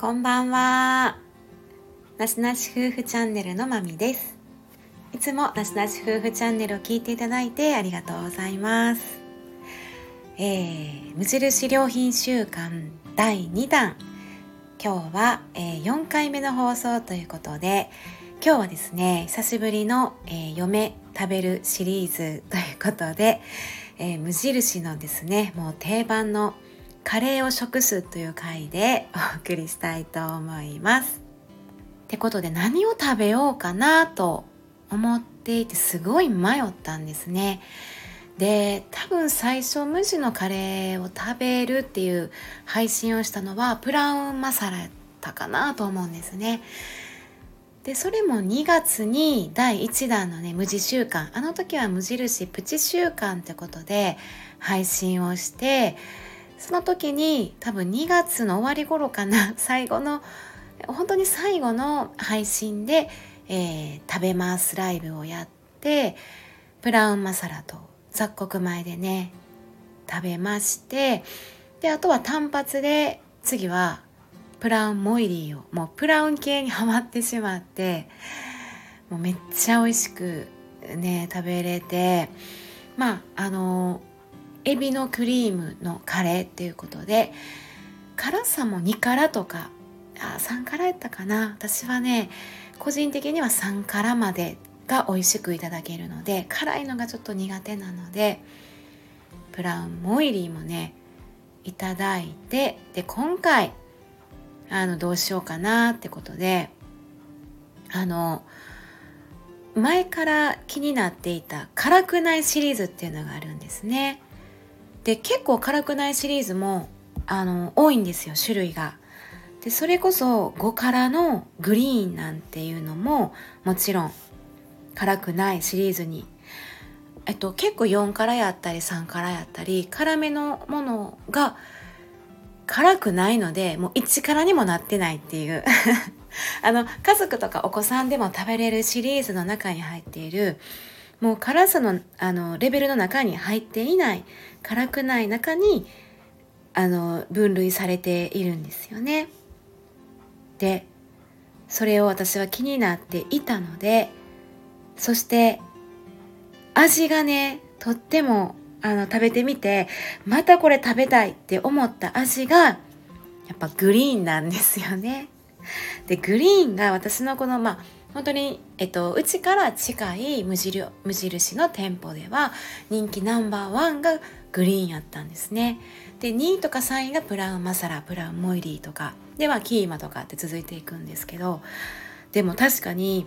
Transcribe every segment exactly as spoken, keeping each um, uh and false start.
こんばんは。なしなし夫婦チャンネルのまみです。いつもなしなし夫婦チャンネルを聞いていただいてありがとうございます。えー、無印良品週間だいにだん、今日は、えー、よんかいめの放送ということで、今日はですね、久しぶりの、えー、嫁食べるシリーズということで、えー、無印のですね、もう定番のカレーを食すという回でお送りしたいと思います。ってことで、何を食べようかなと思っていて、すごい迷ったんですね。で、多分最初無地のカレーを食べるっていう配信をしたのはプラウンマサラやったかなと思うんですね。でそれもにがつにだいいちだんのね、無地週間、あの時は無印プチ週間ってことで配信をして、その時に多分にがつの終わり頃かな、最後の本当に最後の配信で、えー、食べますライブをやって、プラウンマサラと雑穀米でね食べまして、であとは単発で次はプラウンモイリーを、もうプラウン系にハマってしまって、もうめっちゃ美味しくね食べれて、まああのエビのクリームのカレーっていうことで、辛さもに辛とかあさん辛やったかな、私はね個人的にはさん辛までが美味しくいただけるので、辛いのがちょっと苦手なのでプラウンモイリーもねいただいて、で今回あのどうしようかなってことで、あの前から気になっていた辛くないシリーズっていうのがあるんですね。で結構辛くないシリーズもあの多いんですよ、種類が。でそれこそご辛のグリーンなんていうのももちろん辛くないシリーズに、えっと、結構よん辛やったりさん辛やったり辛めのものが辛くないので、もういち辛にもなってないっていうあの家族とかお子さんでも食べれるシリーズの中に入っている、もう辛さの、あのレベルの中に入っていない、辛くない中にあの分類されているんですよね。でそれを私は気になっていたので、そして味がねとってもあの食べてみて、またこれ食べたいって思った味がやっぱグリーンなんですよね。でグリーンが私のこのまあ本当にえっとうちから近い無印の店舗では人気ナンバーワンがグリーンやったんですね。でにいとかさんいがプラウンマサラ、プラウンモイリーとかではキーマとかって続いていくんですけど、でも確かに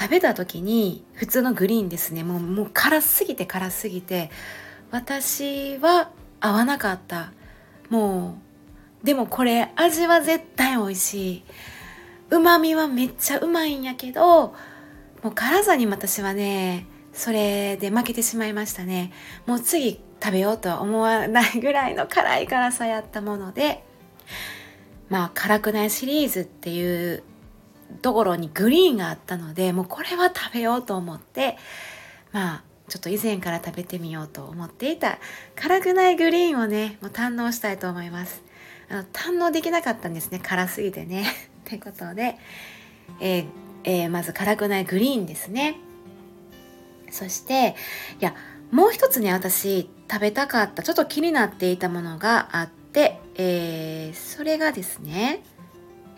食べた時に普通のグリーンですね、もう、もう辛すぎて辛すぎて私は合わなかった。もうでもこれ味は絶対美味しい、うまみはめっちゃうまいんやけど、もう辛さに私はねそれで負けてしまいましたね。もう次食べようとは思わないぐらいの辛い辛さやったもので、まあ辛くないシリーズっていうところにグリーンがあったので、もうこれは食べようと思って、まあちょっと以前から食べてみようと思っていた辛くないグリーンをねもう堪能したいと思います。あの堪能できなかったんですね、辛すぎてねということで、えーえー、まず辛くないグリーンですね。そしていやもう一つね、私食べたかったちょっと気になっていたものがあって、えー、それがですね、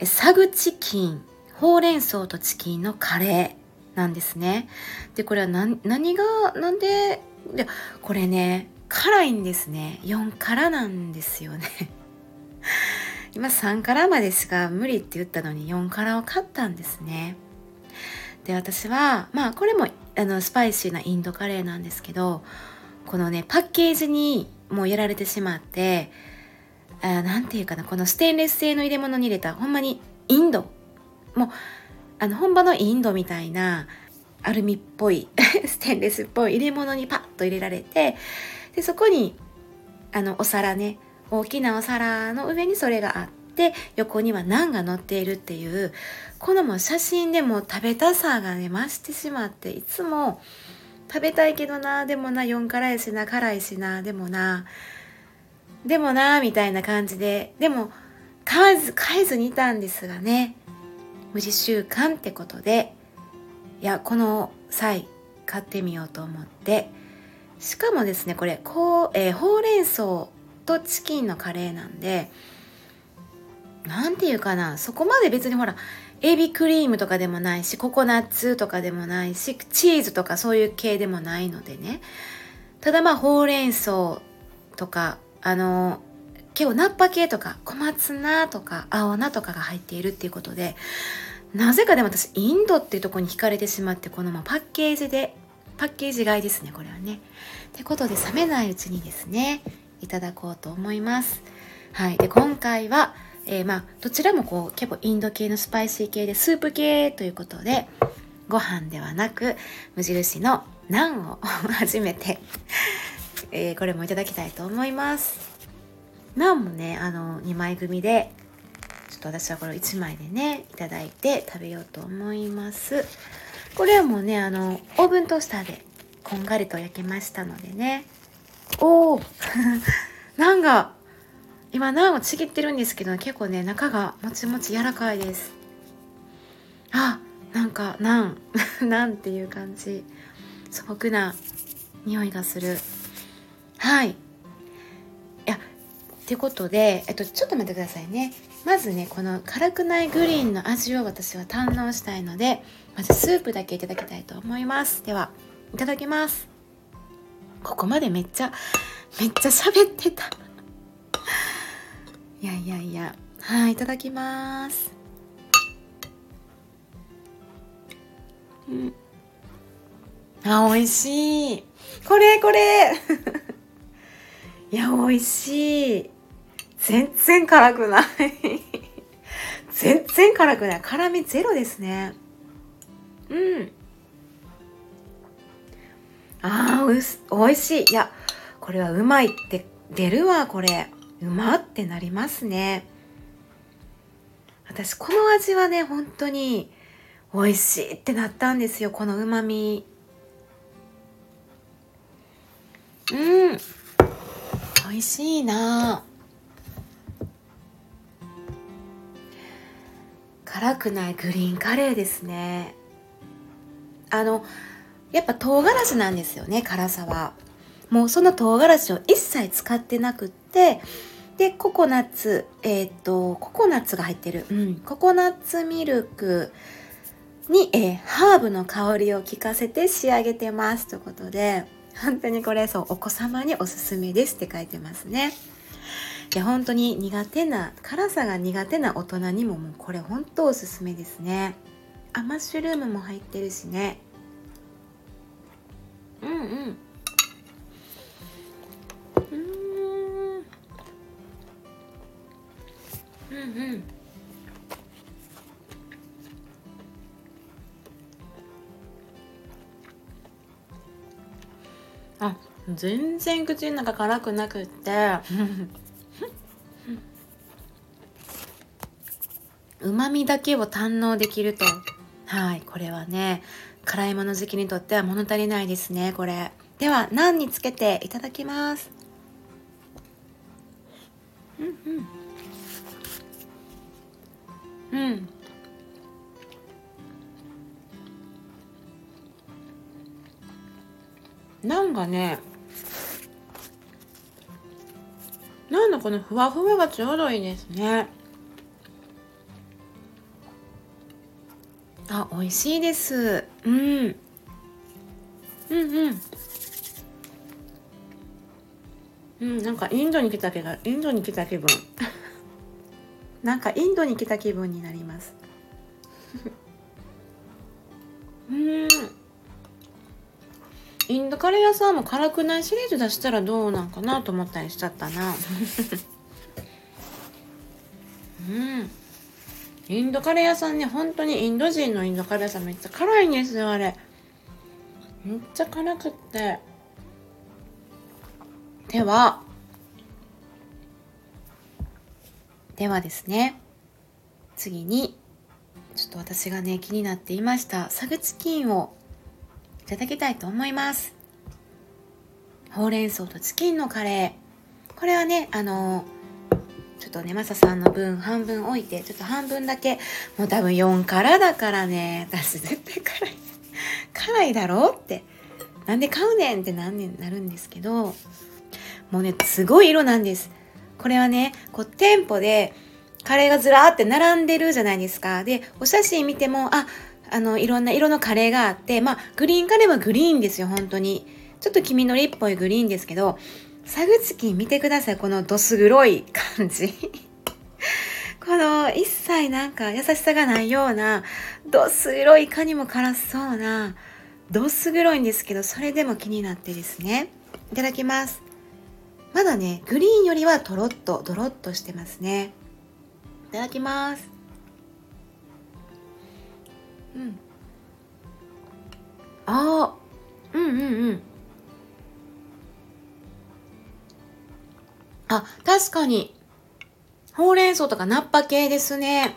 サグチキン、ほうれん草とチキンのカレーなんですね。でこれは 何, 何がなんででこれね辛いんですね、よん辛なんですよね今さん辛までしか無理って言ったのによん辛を買ったんですね。で私はまあこれもあのスパイシーなインドカレーなんですけど、このねパッケージにもうやられてしまって、あなんていうかな、このステンレス製の入れ物に入れたほんまにインド、もうあの本場のインドみたいなアルミっぽいステンレスっぽい入れ物にパッと入れられて、でそこにあのお皿ね、大きなお皿の上にそれがあって、横にはナンが乗っているっていう、このもう写真でも食べたさがね増してしまって、いつも食べたいけどな、でもなよん辛いしな、辛いしな、でもなでもなみたいな感じで、でも買えず買えずにいたんですがね、無地習慣ってことで、いやこの際買ってみようと思って、しかもですねこれこう、えー、ほうれん草とチキンのカレーなんで、なんていうかな、そこまで別にほらエビクリームとかでもないし、ココナッツとかでもないし、チーズとかそういう系でもないのでね、ただまあほうれん草とかあの結構ナッパ系とか小松菜とか青菜とかが入っているっていうことで、なぜかでも私インドっていうところに惹かれてしまって、このまあパッケージでパッケージ買いですねこれはね。ってことで冷めないうちにですねいただこうと思います。はい、で今回は、えー、まあどちらもこう結構インド系のスパイシー系でスープ系ということで、ご飯ではなく無印のナンを初めて、えー、これもいただきたいと思います。ナンもねあのにまい組で、ちょっと私はこれいちまいでねいただいて食べようと思います。これはもうねあのオーブントースターでこんがりと焼けましたのでね。おおナンが今ナンをちぎってるんですけど、結構ね中がもちもち柔らかいです。あ、なんかナンナンっていう感じ、素朴な匂いがする。はい、いやってことで、えっとちょっと待ってくださいね。まずねこの辛くないグリーンの味を私は堪能したいので、まずスープだけいただきたいと思います。ではいただきます。ここまでめっちゃめっちゃ喋ってたいやいやいや、はい、いただきます。うん、あ、美味しい、これこれいや美味しい、全然辛くない全然辛くない、辛みゼロですね。うん、あーおいしい、いやこれはうまいって出るわ、これうまってなりますね。私この味はね本当においしいってなったんですよ、このうまみ。うん、おいしいな。辛くないグリーンカレーですね。あのやっぱ唐辛子なんですよね、辛さは。もうその唐辛子を一切使ってなくって、でココナッツ、えっとココナッツが入ってる、うん、ココナッツミルクに、えー、ハーブの香りを効かせて仕上げてますということで、本当にこれそうお子様におすすめですって書いてますね。いや本当に苦手な辛さが苦手な大人にももうこれ本当おすすめですね。あ、マッシュルームも入ってるしね。うんうん、うんうん、あ、全然口の中辛くなくってうまみだけを堪能できると、はい、これはね辛いもの好きにとっては物足りないですね、これ。ではナンにつけていただきます。うんうんうん、ナンがね、ナンのこのふわふわがちょうどいいですね。あ、美味しいです、うん、うんうんうん、なんかインドに来た気がインドに来た気分なんかインドに来た気分になりますうーん、インドカレー屋さんも辛くないシリーズ出したらどうなんかなと思ったりしちゃったなうん、インドカレー屋さんね、本当にインド人のインドカレー屋さんめっちゃ辛いんですよ、あれめっちゃ辛くって。ではではですね、次にちょっと私がね気になっていましたサグチキンをいただきたいと思います。ほうれん草とチキンのカレー、これはねあのちょっとねマサさんの分半分置いて、ちょっと半分だけ、もう多分よん辛だからね、私絶対辛い辛いだろうって、なんで買うねんってなんねんなるんですけど、もうねすごい色なんです。これはねこう店舗でカレーがずらーって並んでるじゃないですか。でお写真見てもああのいろんな色のカレーがあって、まあグリーンカレーはグリーンですよ。本当にちょっと黄緑っぽいグリーンですけど、サグチキン見てください、このどす黒い感じこの一切なんか優しさがないようなどす黒い、かにも辛そうなどす黒いんですけど、それでも気になってですね、いただきます。まだねグリーンよりはとろっとドロッとしてますね。いただきます。うん、あーうんうんうんあ、確かにほうれん草とかナッパ系ですね。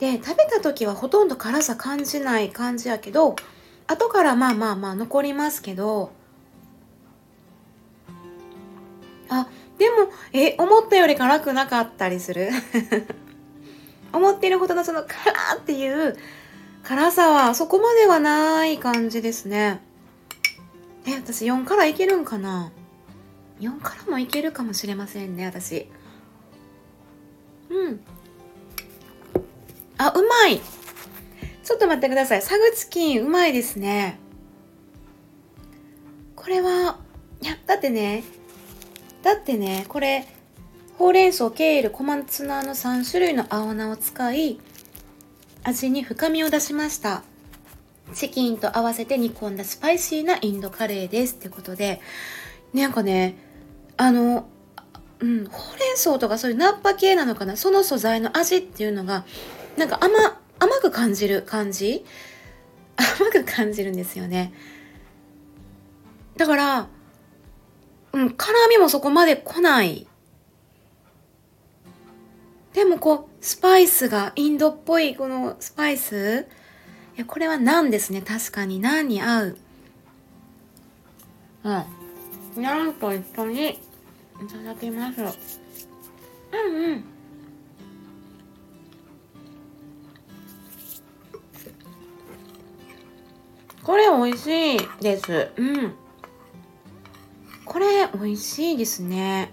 で食べた時はほとんど辛さ感じない感じやけど、後からまあまあまあ残りますけど、あでもえ思ったより辛くなかったりする思っているほどのその辛っていう辛さはそこまではない感じですね。え私よん辛いけるんかな、よん辛もいけるかもしれませんね私。うんあうまい。ちょっと待ってください、サグチキンうまいですねこれは。いやだってねだってねこれほうれん草、ケール、小松菜のさん種類の青菜を使い、味に深みを出しました。チキンと合わせて煮込んだスパイシーなインドカレーですってことで、なんかねあの、うん、ほうれん草とかそういうナッパ系なのかな、その素材の味っていうのがなんか 甘, 甘く感じる感じ甘く感じるんですよね。だからうん、辛みもそこまで来ない。でもこうスパイスがインドっぽい、このスパイス、いやこれはナンですね。確かにナンに合う。うんナンと一緒にいただきます。うんうんこれ美味しいです。うんこれ美味しいですね。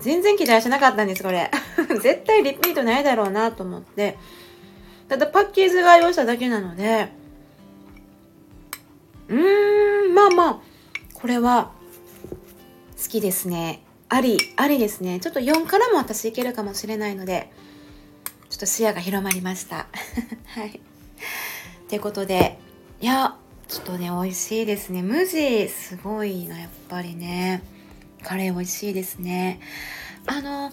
全然嫌いじゃなかったんですこれ絶対リピートないだろうなと思って、ただパッケージ買いをしただけなので、うーんまあまあこれは好きですね。ありありですね。ちょっとよんからも私いけるかもしれないので、ちょっと視野が広まりましたはいということで、いやちょっとね美味しいですね。無地すごいなやっぱりね。カレー美味しいですね。あの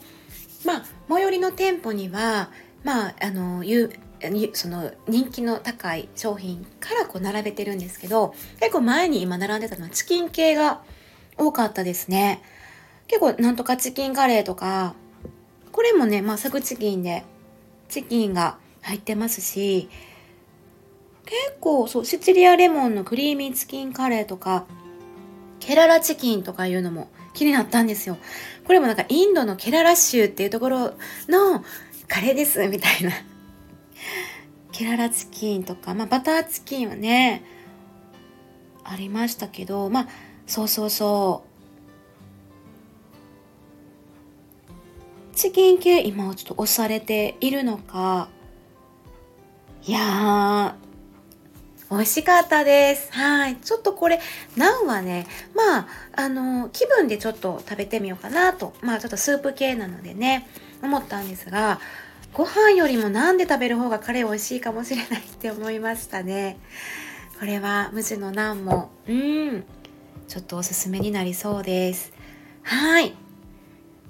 まあ最寄りの店舗にはまああのゆその人気の高い商品からこう並べてるんですけど、結構前に今並んでたのはチキン系が多かったですね。結構なんとかチキンカレーとか、これもねまあサグチキンでチキンが入ってますし。結構そうシチリアレモンのクリーミーチキンカレーとかケララチキンとかいうのも気になったんですよ。これもなんかインドのケララ州っていうところのカレーですみたいなケララチキンとか、まあ、バターチキンはねありましたけど、まあそうそうそうチキン系今はちょっと押されているのか、いやー美味しかったです。はい。ちょっとこれ、ナンはね、まあ、あの、気分でちょっと食べてみようかなと。まあ、ちょっとスープ系なのでね、思ったんですが、ご飯よりもナンで食べる方がカレー美味しいかもしれないって思いましたね。これは、無地のナンも、うん、ちょっとおすすめになりそうです。はい。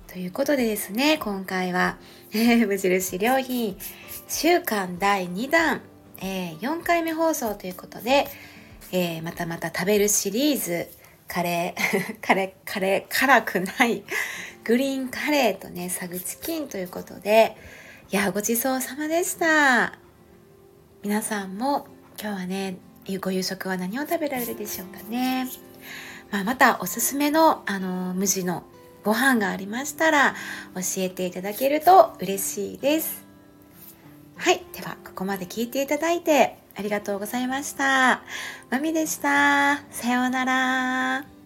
ということでですね、今回は、無印良品、週間だいにだん。えー、よんかいめ放送ということで、えー、またまた食べるシリーズカレーカレーカレー辛くないグリーンカレーとねサグチキンということで、いやごちそうさまでした。皆さんも今日はねご夕食は何を食べられるでしょうかね。まあ、またおすすめの、あのー、無地のご飯がありましたら教えていただけると嬉しいです。はい、ではここまで聞いていただいてありがとうございました。まみでした。さようなら。